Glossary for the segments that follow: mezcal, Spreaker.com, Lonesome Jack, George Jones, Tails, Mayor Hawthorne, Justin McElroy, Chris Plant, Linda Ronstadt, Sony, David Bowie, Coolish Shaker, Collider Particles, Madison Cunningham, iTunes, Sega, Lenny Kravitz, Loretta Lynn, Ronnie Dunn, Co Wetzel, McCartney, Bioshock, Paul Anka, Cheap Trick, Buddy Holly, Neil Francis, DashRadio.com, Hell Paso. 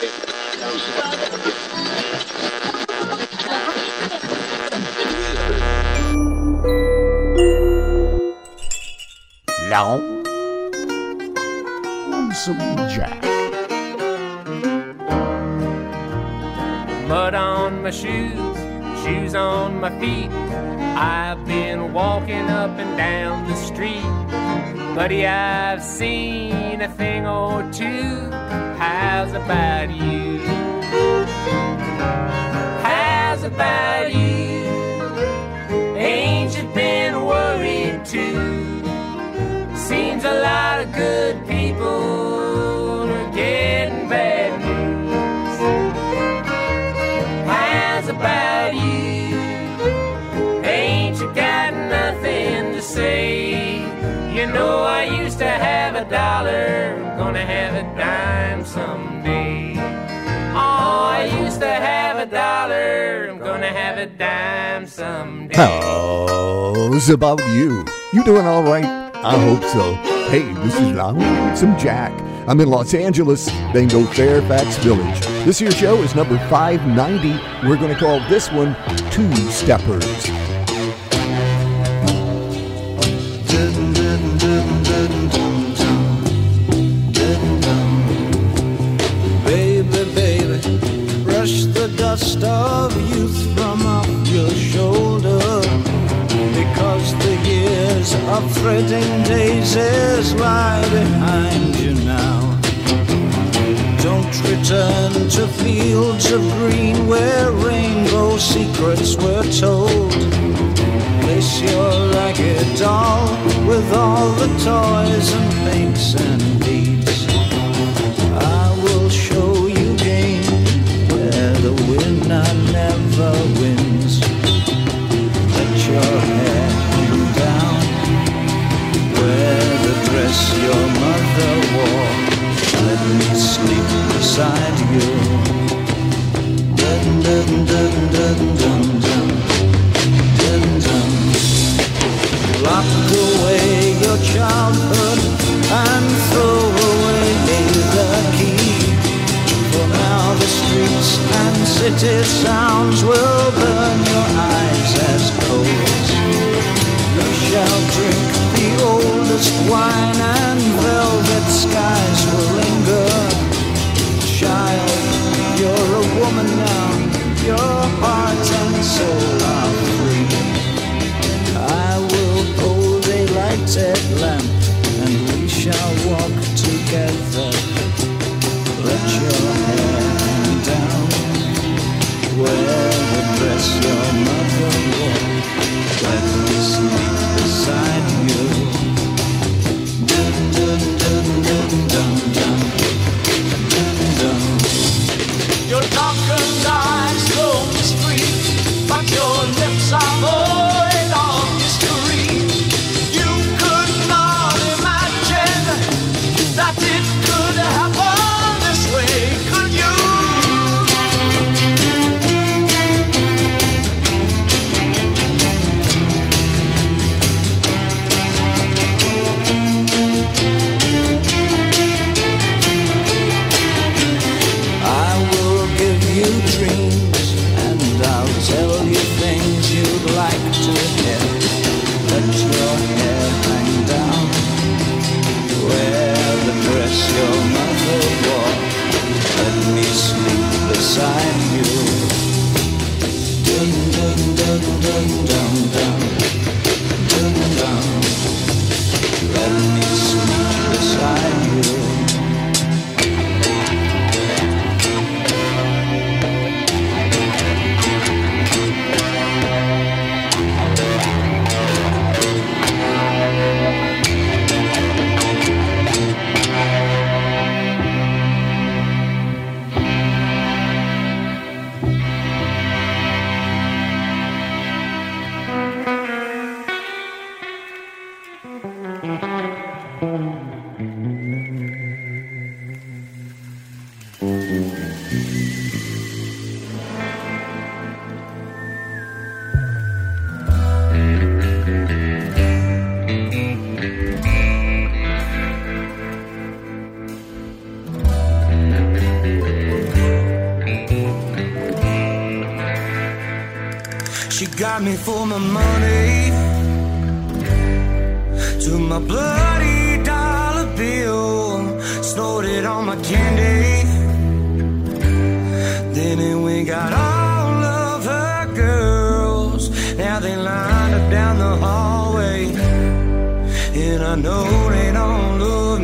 Lonesome Jack. Mud on my shoes, shoes on my feet. I've been walking up and down the street. Buddy, I've seen a thing or two. How's about you? How's about you? Ain't you been worried too? Seems a lot of good people are getting bad news. How's about you? Ain't you got nothing to say? You know I used to have a dollar, gonna have a dime someday. Oh, I used to have a dollar, I'm gonna have a dime someday. How's about you? You doing all right? I hope so. Hey, this is Lonesome Jack. I'm in Los Angeles, Bengal Fairfax Village. This here show is number 590. We're gonna call this one Two Steppers. Dust of youth from off your shoulder, because the years of fretting daisies lie behind you now. Don't return to fields of green where rainbow secrets were told. Place your ragged doll with all the toys and paints and beads. I will show you games. The winner never wins. Let your hair hang down, wear the dress your mother wore. Let me sleep beside you. Dun dun dun dun dun dun dun dun. Lock away your childhood and throw away the key. For now the streets and city sounds will burn your eyes as coals. You shall drink the oldest wine and velvet skies will linger. Child, you're a woman now, your heart and soul are free. I will hold a lighted lamp and we shall walk together. Let your hair down, wear the dress your mother wore. Let me sleep beside you. Dun dun dun dun dun dun dun dun. Your darkened eyes roam the street, but your lips are void of mystery. You could not imagine that it could happen. got me for my money, to my bloody dollar bill, snowed it on my candy. Then it went got all of her girls, now they lined up down the hallway, and I know they don't love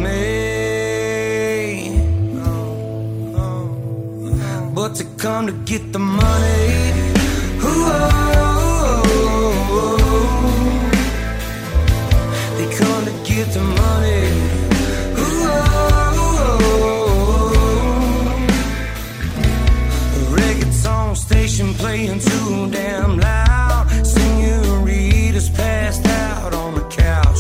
me, but to come to get the money. Get the money. Ooh, oh, oh, oh. The reggae song station playing too damn loud. Senoritas passed out on the couch.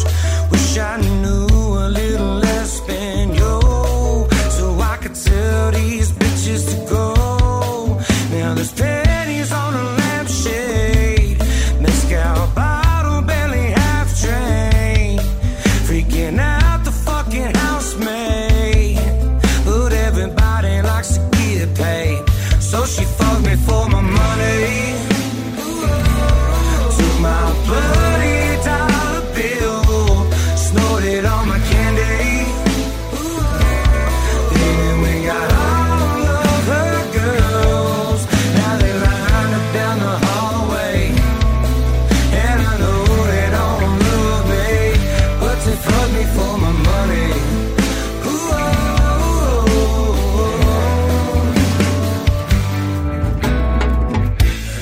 Wish I knew a little less Espanol so I could tell these bitches to go. Now there's pennies on a lampshade, mezcal bottle barely half drained. Freaking out the fucking housemaid, but everybody likes to get paid. So she fucked me for my money, to my bloody dollar bill, snorted on my candy. Then we got all of her girls, now they line up down the hallway, and I know they don't love me, but they fuck me for my money. Ooh, oh, oh, oh, oh.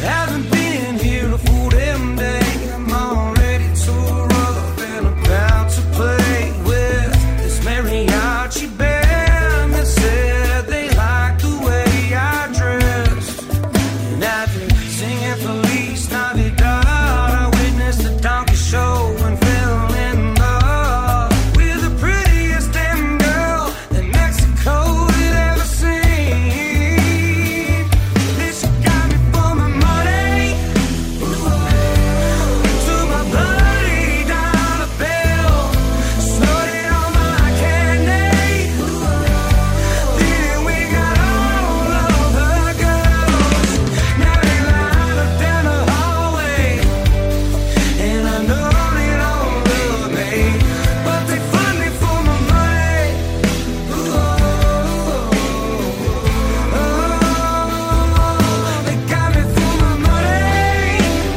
Haven't been here a full damn day, I'm already too rough and about to play with this mariachi band that said they like the way I dress. And after singing Feliz Navidad, I witnessed the donkey show and fell in love with the prettiest damn girl that Mexico had ever seen. This got me for my money, to my bloody dollar bill, snorted on my candy. Then we got all of her girls, now they line up down the hallway, and I know they don't love me, but they fund me for my money. Ooh, oh, oh, oh, they got me for my money. Got me for my money. They got me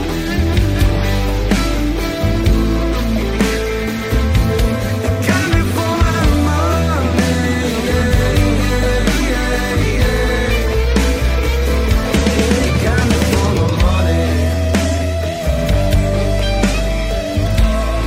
for my money.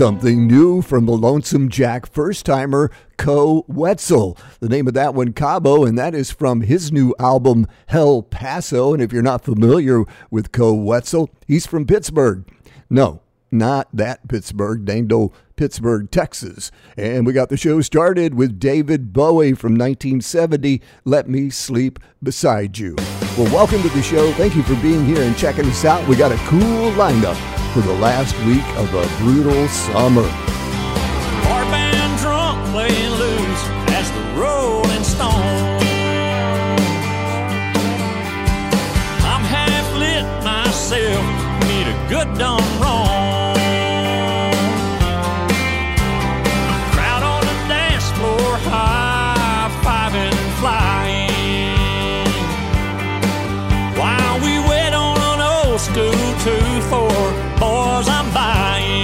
Something new from the Lonesome Jack first-timer Co Wetzel. The name of that one, Cabo, and that is from his new album, Hell Paso. And if you're not familiar with Co Wetzel, he's from Pittsburgh. No, not that Pittsburgh, dang old Pittsburgh, Texas. And we got the show started with David Bowie from 1970, Let Me Sleep Beside You. Well, welcome to the show. Thank you for being here and checking us out. We got a cool lineup for the last week of a brutal summer. Hard bound drunk, playing loose as the Rolling Stone. I'm half lit myself, need a good dumb wrong. Crowd on the dance floor, high-fiving, flying, while we wait on an old school 2-4. Boys, I'm buying.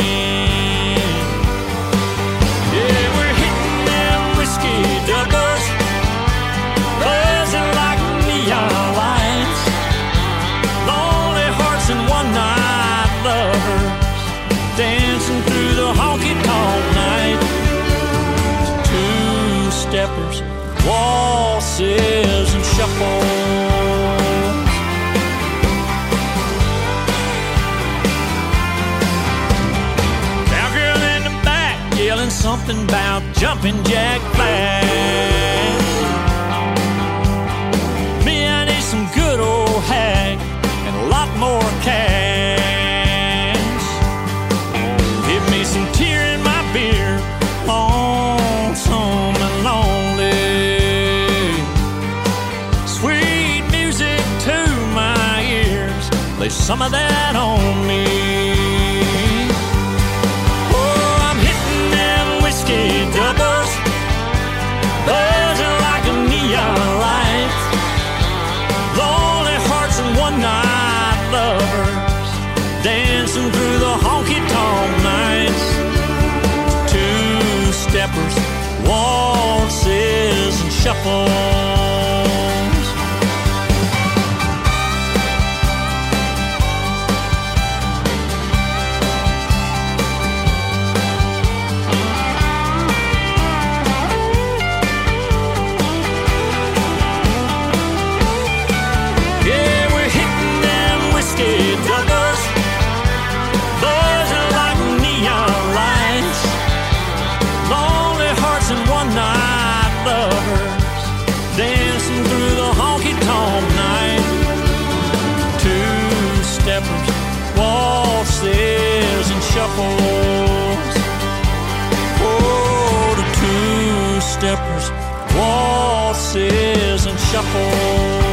Yeah, we're hitting them whiskey juggers, blazing like neon lights, lonely hearts and one-night lovers, dancing through the honky-tonk night. Two-steppers, waltzes and shuffles. something about jumping jack flash. Me, I need some good old hack and a lot more cash. Give me some tear in my beer on some and lonely. Sweet music to my ears, lay some of that on me. Doubles, buzzing like a neon light. Lonely hearts and one-night lovers, dancing through the honky-tonk nights. Two-steppers, waltzes and shuffles. Shuffles. Oh, the two-steppers, waltzes and shuffles.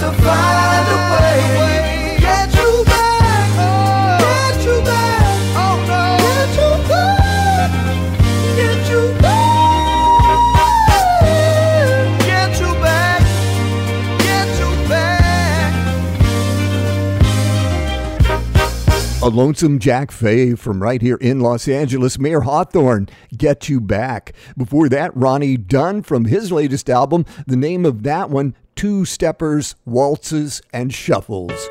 got to find a way. Get you back, get you back, oh no, get you back, get you back, get you back, get you back. A Lonesome Jack fave from right here in Los Angeles, Mayor Hawthorne, Get You Back. Before that, Ronnie Dunn from his latest album, the name of that one, Two-Steppers, Waltzes, and Shuffles.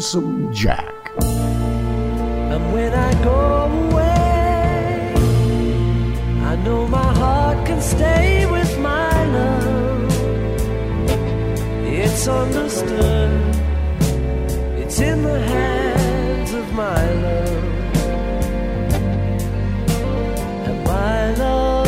Lonesome Jack. And when I go away, I know my heart can stay with my love. It's understood, it's in the hands of my love. And my love,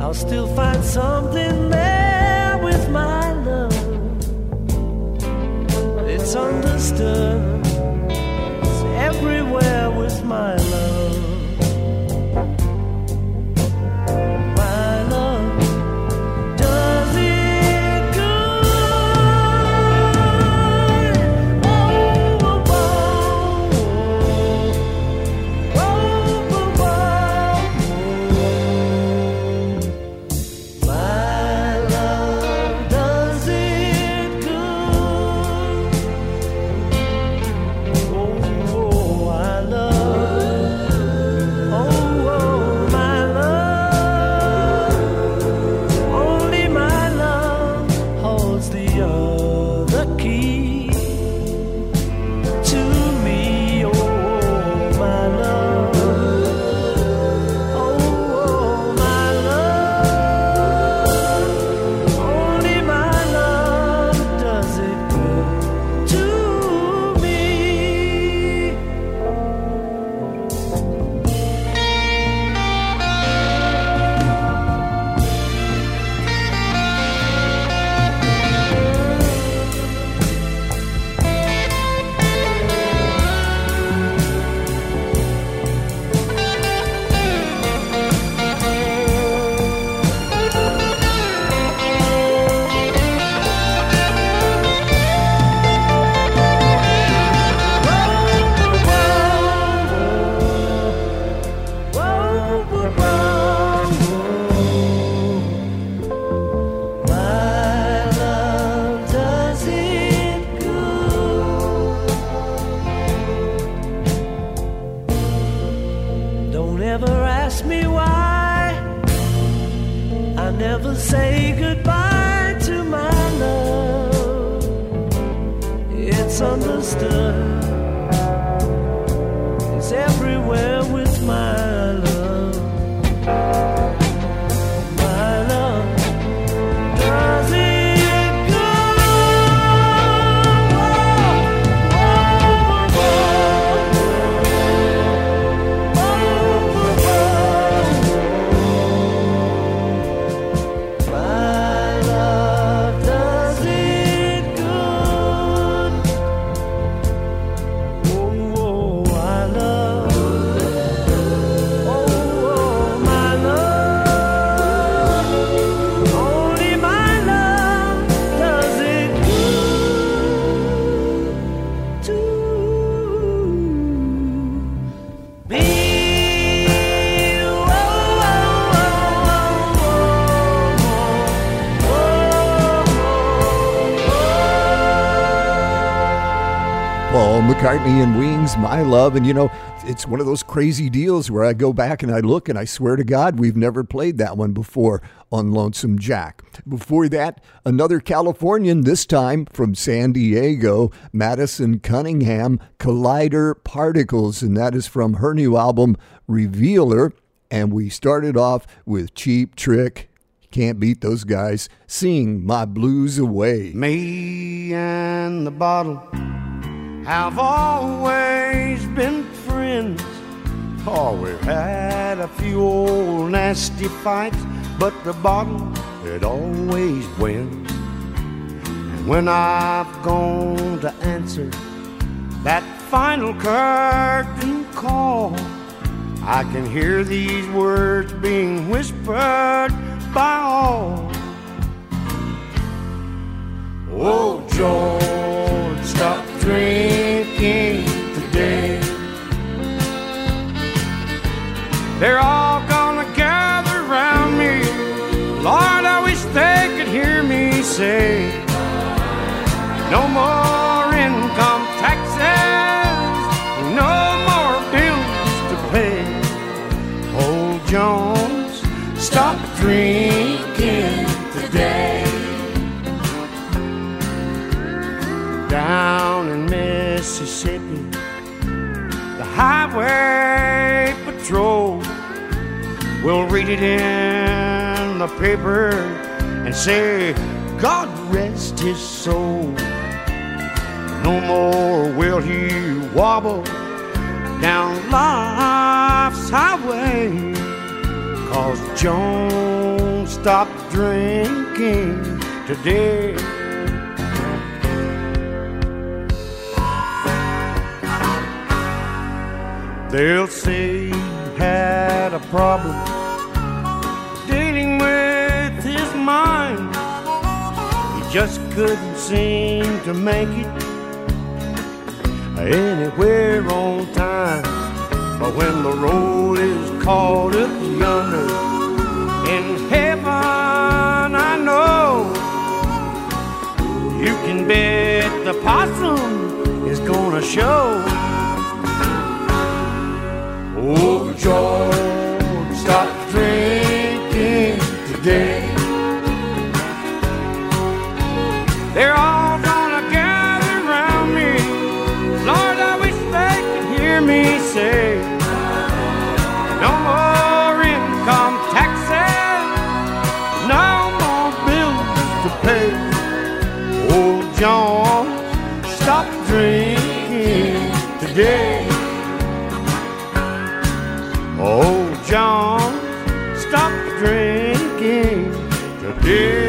I'll still find something there with my love. It's understood, it's everywhere with my love. McCartney and Wings, my love. And you know, it's one of those crazy deals where I go back and I look and I swear to God, we've never played that one before on Lonesome Jack. Before that, another Californian, this time from San Diego, Madison Cunningham, Collider Particles, and that is from her new album, Revealer. And we started off with Cheap Trick. Can't beat those guys. Sing My Blues Away. Me and the bottle have always been friends. Oh, we've had a few old nasty fights, but the bottle, it always wins. And when I've gone to answer that final curtain call, I can hear these words being whispered by all. Oh, George, stop drinking today. say no more income taxes, no more bills to pay. Old Jones, stop drinking today. Down in Mississippi, the highway patrol will read it in the paper and say, God rest his soul. No more will he wobble down life's highway, 'cause Jones stopped drinking today. They'll say he had a problem dealing with his mind. He just couldn't seem to make it anywhere on time. But when the road is called up yonder in heaven, I know you can bet the possum is gonna show. Oh, George, stop drinking today. They're all gonna gather round me. Lord, I wish they could hear me say, no more income taxes, no more bills to pay. Oh, George, stop drinking today. Oh, John, stop drinking today.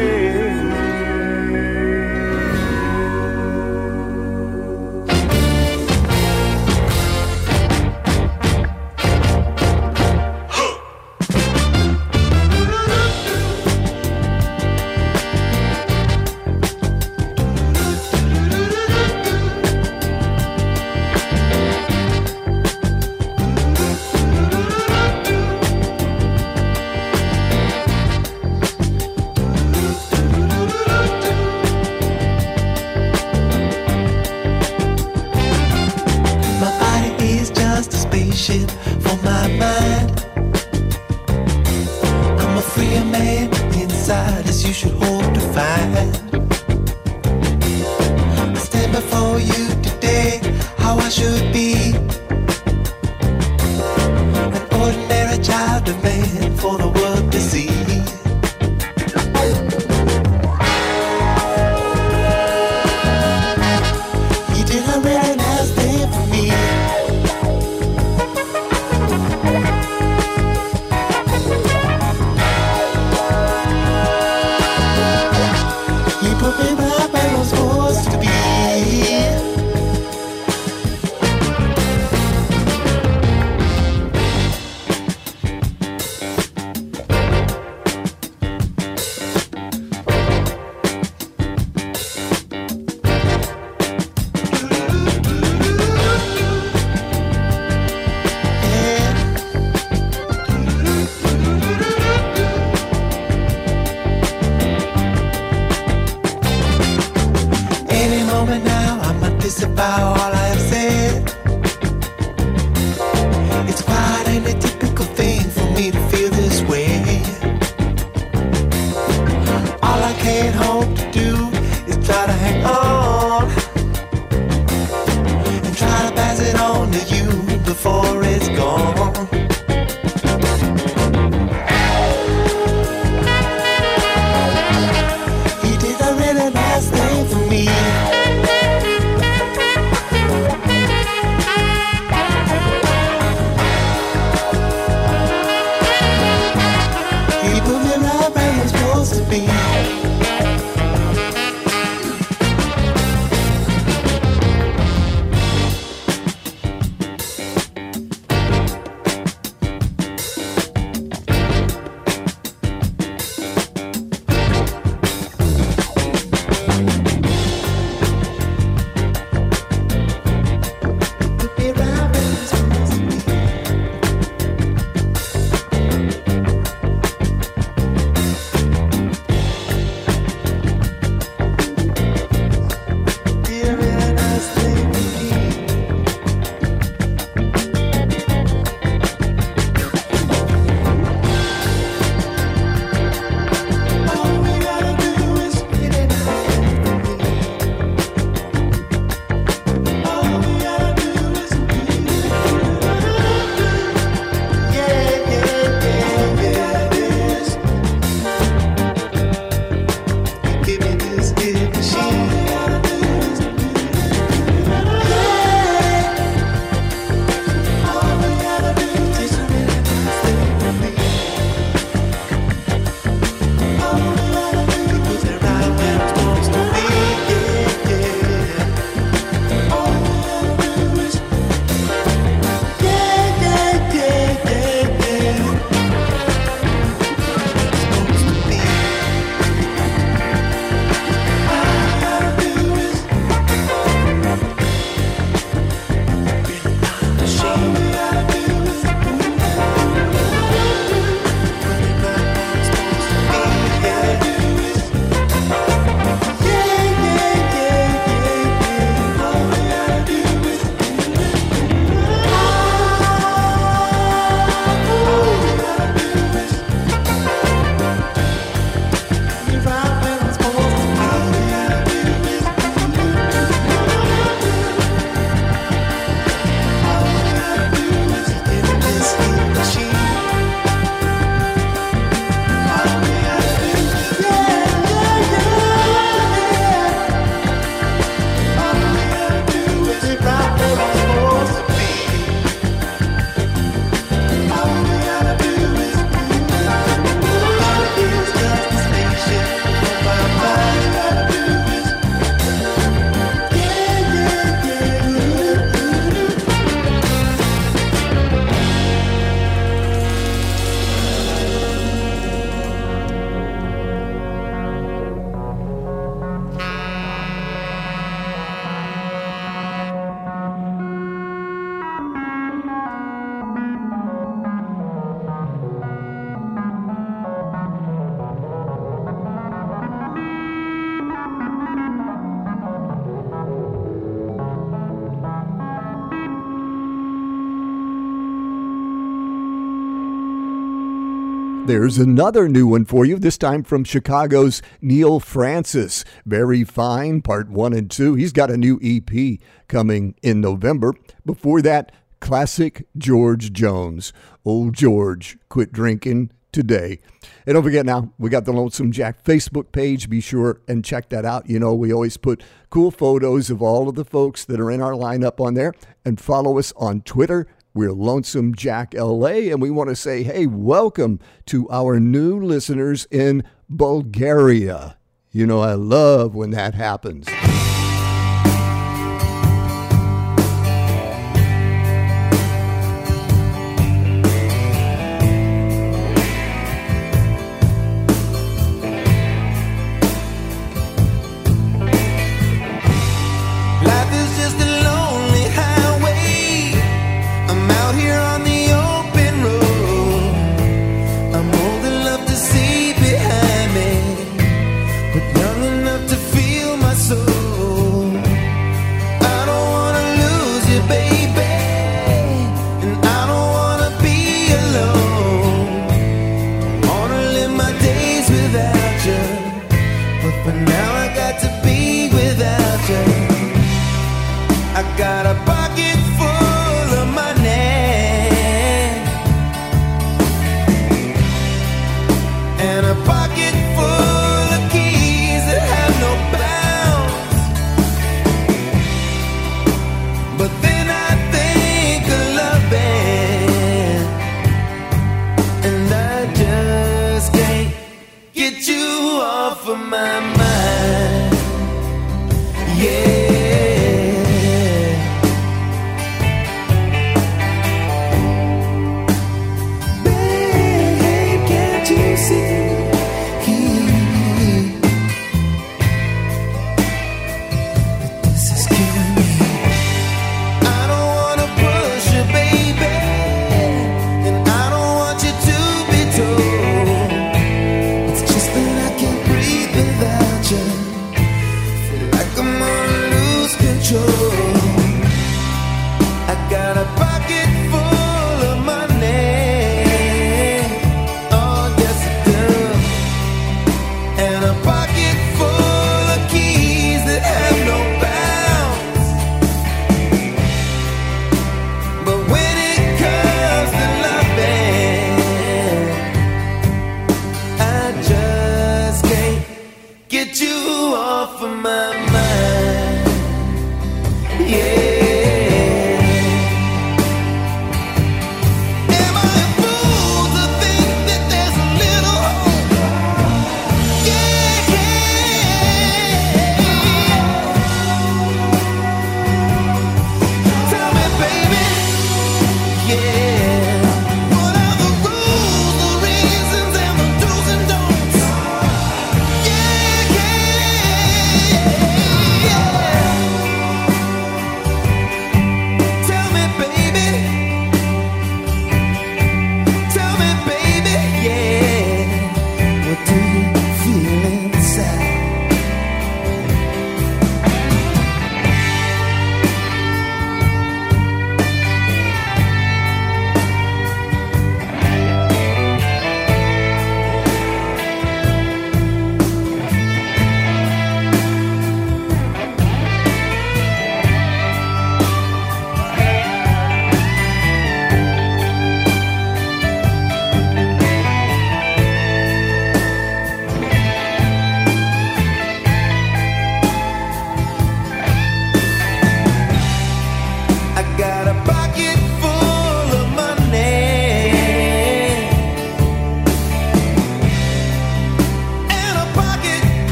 There's another new one for you, this time from Chicago's Neil Francis. Very Fine, Part 1 and 2. He's got a new EP coming in November. Before that, classic George Jones. Old George, quit drinking today. And don't forget now, we got the Lonesome Jack Facebook page. Be sure and check that out. You know, we always put cool photos of all of the folks that are in our lineup on there. And follow us on Twitter. We're Lonesome Jack LA, and we want to say, hey, welcome to our new listeners in Bulgaria. You know, I love when that happens.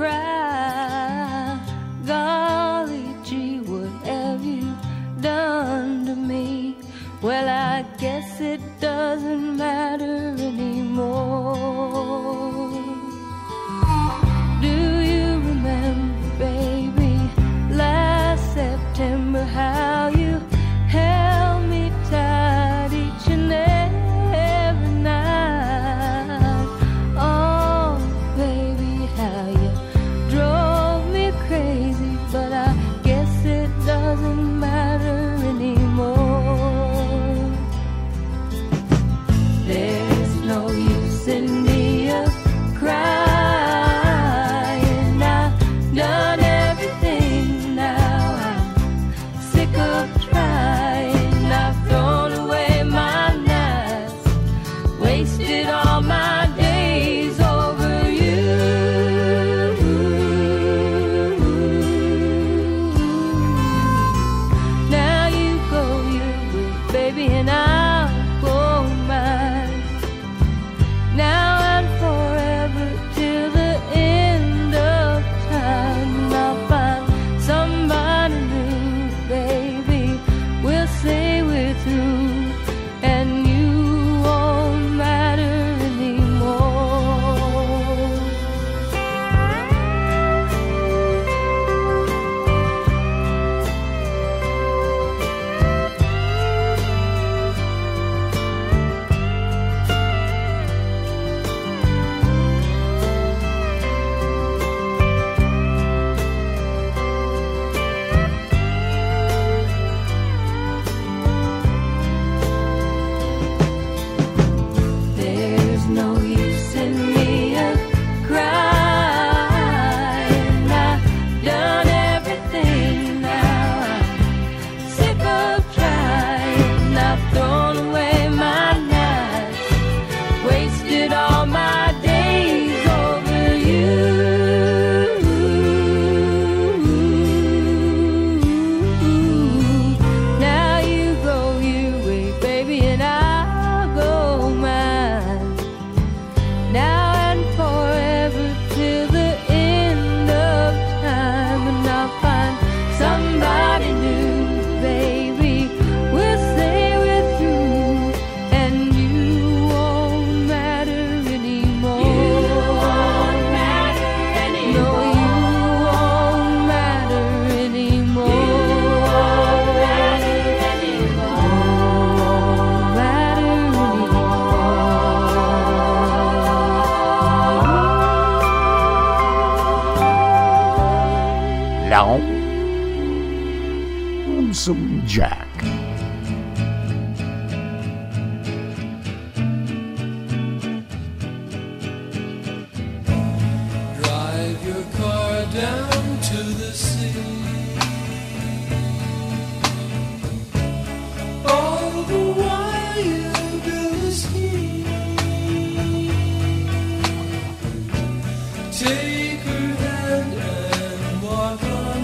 cry. Golly gee, what have you done to me? Well, I guess it doesn't matter anymore. Do you remember, baby, last September, how you held me tight each and every night? Oh, baby, how you drove me crazy, but I guess it doesn't matter anymore. There's no use in me of crying. Lonesome Jack. Drive your car down to the sea. All the while you go ski. Take her hand and walk on.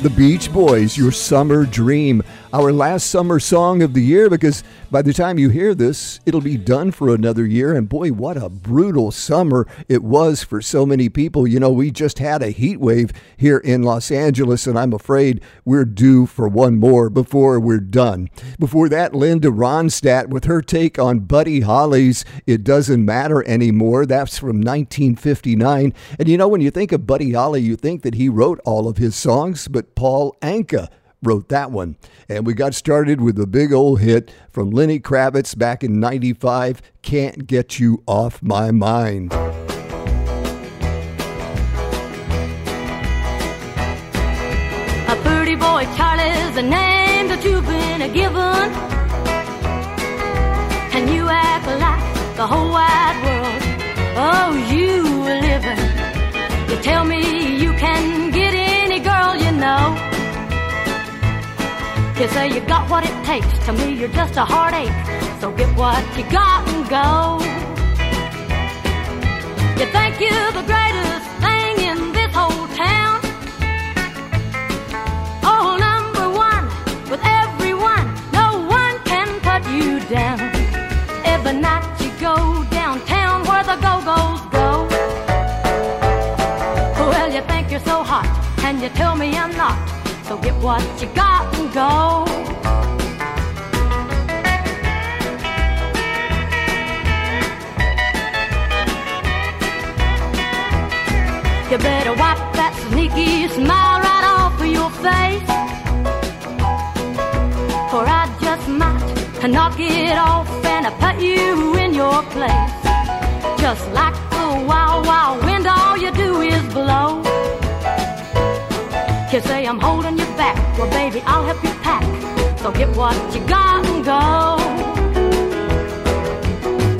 The Beach Boys, Your Summer Dream, our last summer song of the year, because by the time you hear this, it'll be done for another year. And boy, what a brutal summer it was for so many people. You know, we just had a heat wave here in Los Angeles, and I'm afraid we're due for one more before we're done. Before that, Linda Ronstadt with her take on Buddy Holly's It Doesn't Matter Anymore. That's from 1959. And you know, when you think of Buddy Holly, you think that he wrote all of his songs, but Paul Anka wrote that one. And we got started with a big old hit from Lenny Kravitz back in 95, Can't Get You Off My Mind. A pretty boy, Charlie's the name that you've been a given, and you act like the whole wide world, oh, you were living. You tell me you can get any girl you know. You say you got what it takes, to me you're just a heartache, so get what you got and go. You think you're the greatest thing in this whole town, oh, number one with everyone, no one can put you down. Every night you go downtown where the go-go's go. Well, you think you're so hot, and you tell me I'm not, so get what you got and go. You better wipe that sneaky smile right off of your face, for I just might knock it off and I put you in your place. Just like the wild, wild wind, all you do is blow. You say I'm holding you back, well baby I'll help you pack, so get what you got and go.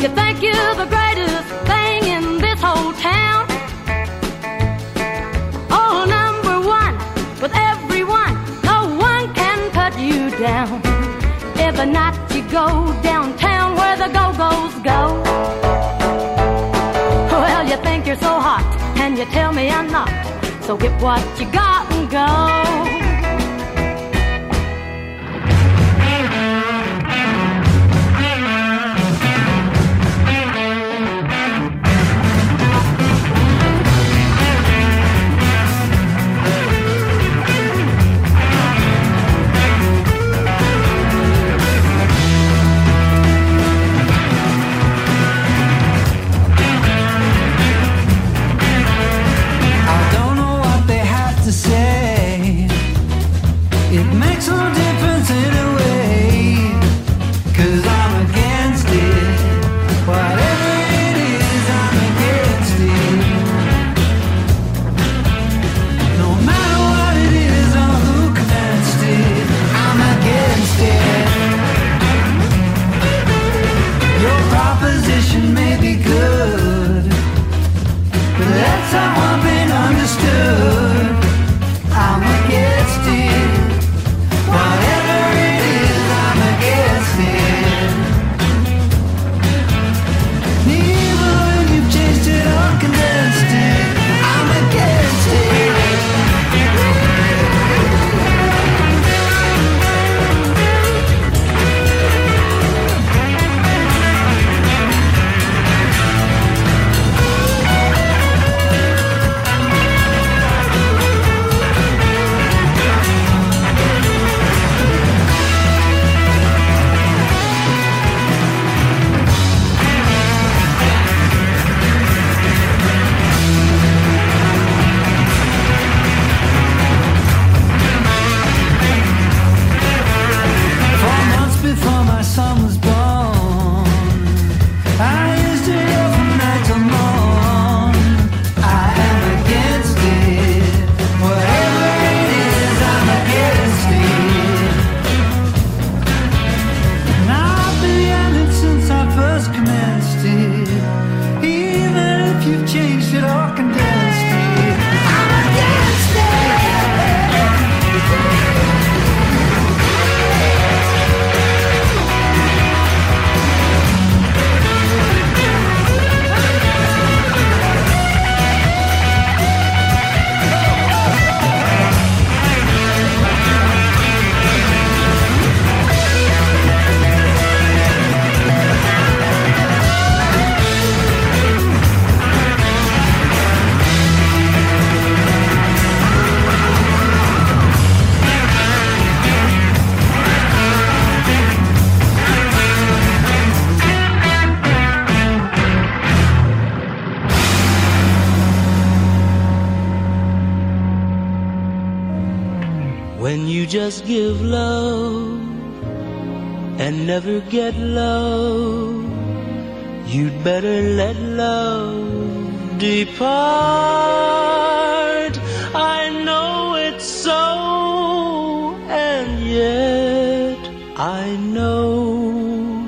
You think you're the greatest thing in this whole town, oh, number one with everyone, no one can put you down. Every night you go downtown where the go-go's go. Well, you think you're so hot, and you tell me I'm not, so get what you got and go. when you just give love and never get love, you'd better let love depart. I know it's so, and yet I know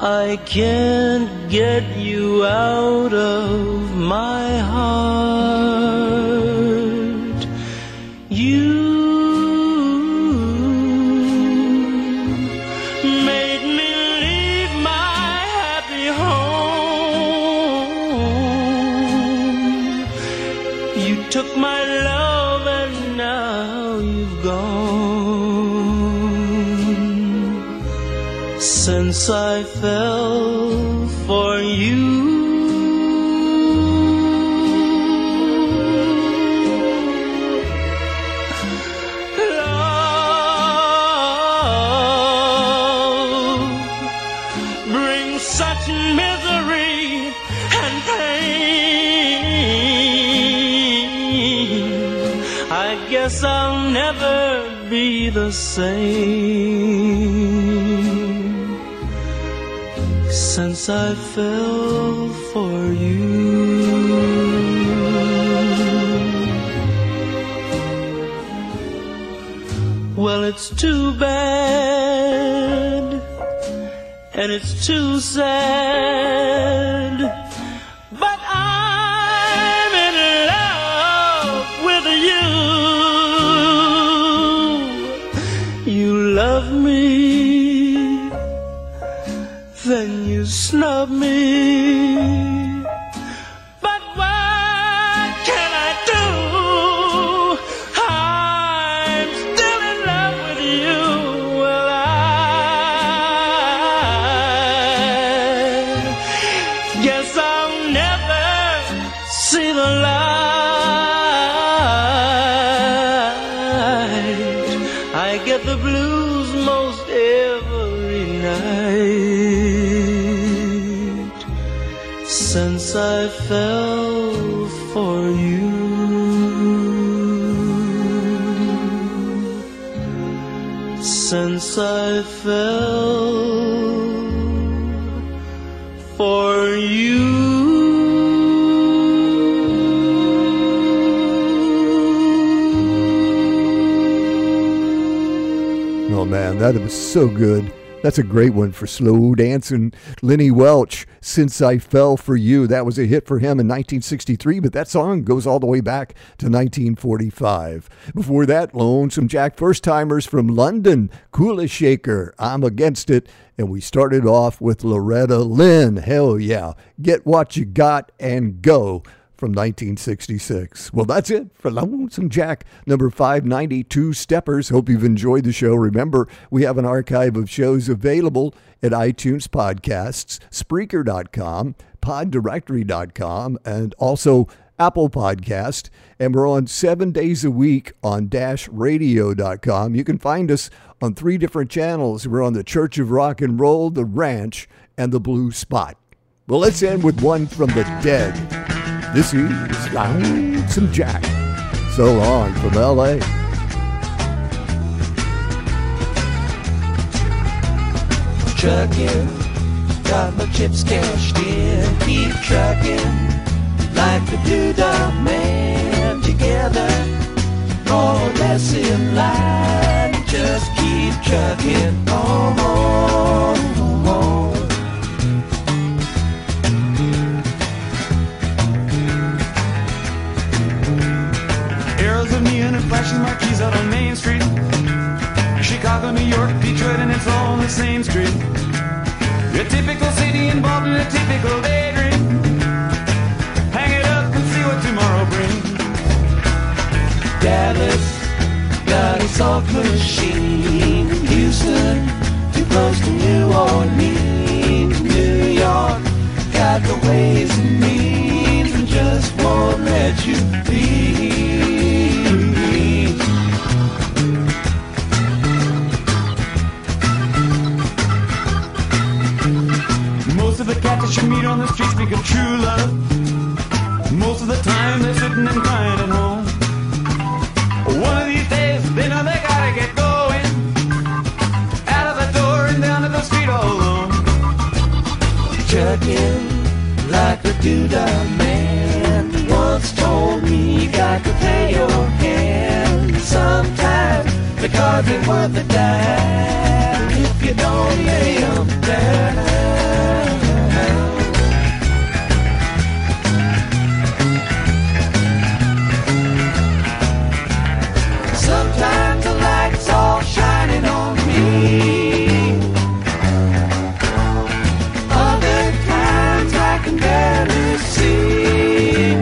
I can't get you out of my heart. You took my love and now you've gone. Since I fell for you, love brings such misery and pain. Guess I'll never be the same since I fell for you. Well, it's too bad, and it's too sad, but I'm in love with you. Love me, then you snub me, but what can I do? I'm still in love with you. Well, I guess I'll never see the light. I get the blues most every night since I fell for you. Since I fell for you. Oh man, that was so good. That's a great one for slow dancing. Lenny Welch, Since I Fell For You. That was a hit for him in 1963, but that song goes all the way back to 1945. Before that, Lonesome Jack, First Timers from London, Coolish Shaker, I'm Against It. And we started off with Loretta Lynn, Hell Yeah, Get What You Got and Go, from 1966. Well, that's it for Lonesome Jack, number 592, Steppers. Hope you've enjoyed the show. Remember, we have an archive of shows available at iTunes Podcasts, Spreaker.com, PodDirectory.com, and also Apple Podcast. And we're on 7 days a week on DashRadio.com. You can find us on 3 different channels. We're on the Church of Rock and Roll, the Ranch, and the Blue Spot. Well, let's end with one from the Dead. This is Lonesome Jack. So long from L.A. Trucking, got my chips cashed in. Keep trucking, like the do-dog man. Together, more or less in line. Just keep trucking on, on. And it flashes marquees out on Main Street, Chicago, New York, Detroit, and it's all on the same street. A typical city involved in a typical daydream. Hang it up and see what tomorrow brings. Dallas got a soft machine. Houston, too close to New Orleans. New York got the ways and means and just won't let you be. Most of the cats that you meet on the street speak of true love. Most of the time they're sitting and crying at home. One of these days they know they chugging like a doodah man. Once told me you got to pay your hand. Sometimes the cards ain't worth a dime if you don't lay 'em down. Sometimes the light's all shining on me. Other times I can barely see.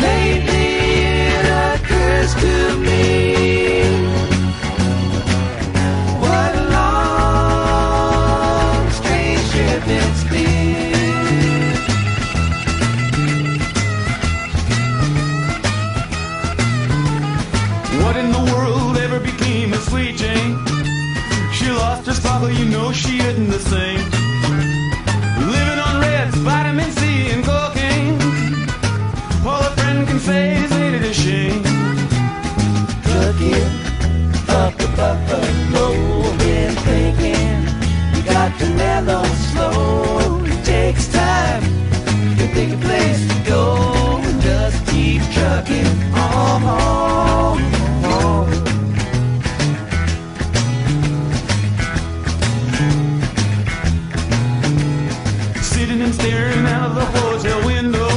Lately it occurs to me, what a long, strange trip it's been. You know she isn't the same. Living on reds, vitamin C and cocaine. All a friend can say is ain't it a shame. Cooking up the buffalo, been thinking you got to mellow slow. It takes time to pick a place to go and just keep trucking on home. Staring out of the hotel window,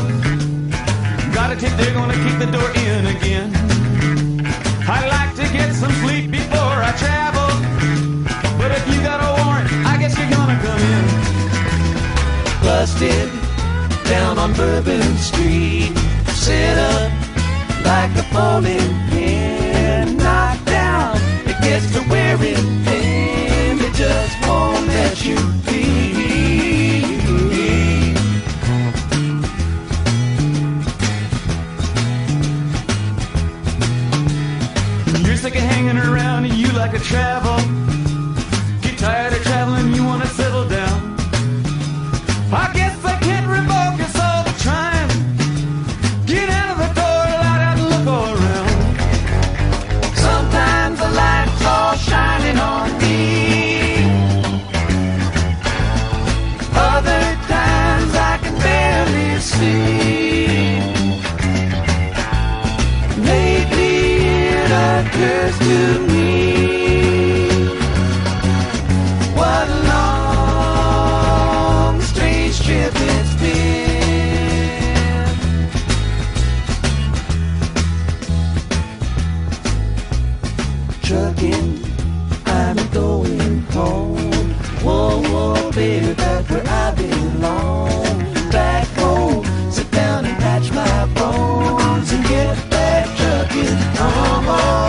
got a tip they're gonna keep the door in again. I'd like to get some sleep before I travel, but if you got a warrant, I guess you're gonna come in. Busted down on Bourbon Street, set up like a bowling pin. Knocked down, it gets to wearing thin. It just won't let you be. Sick of hanging around and you like to travel. Get tired of traveling, you want to settle down. I guess I can't revoke us all the time. Get out of the door, light out and look all around. Sometimes the light's all shining on me. Other times I can barely see. Occurs to me, what a long, strange trip it's been. Trucking, I'm going home. Whoa, whoa, baby, back where I belong. Back home, sit down and patch my bones and get back trucking home.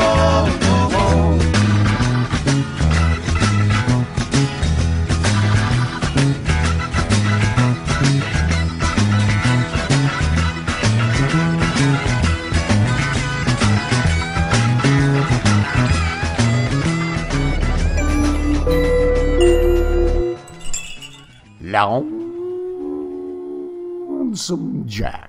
Lonesome Jack.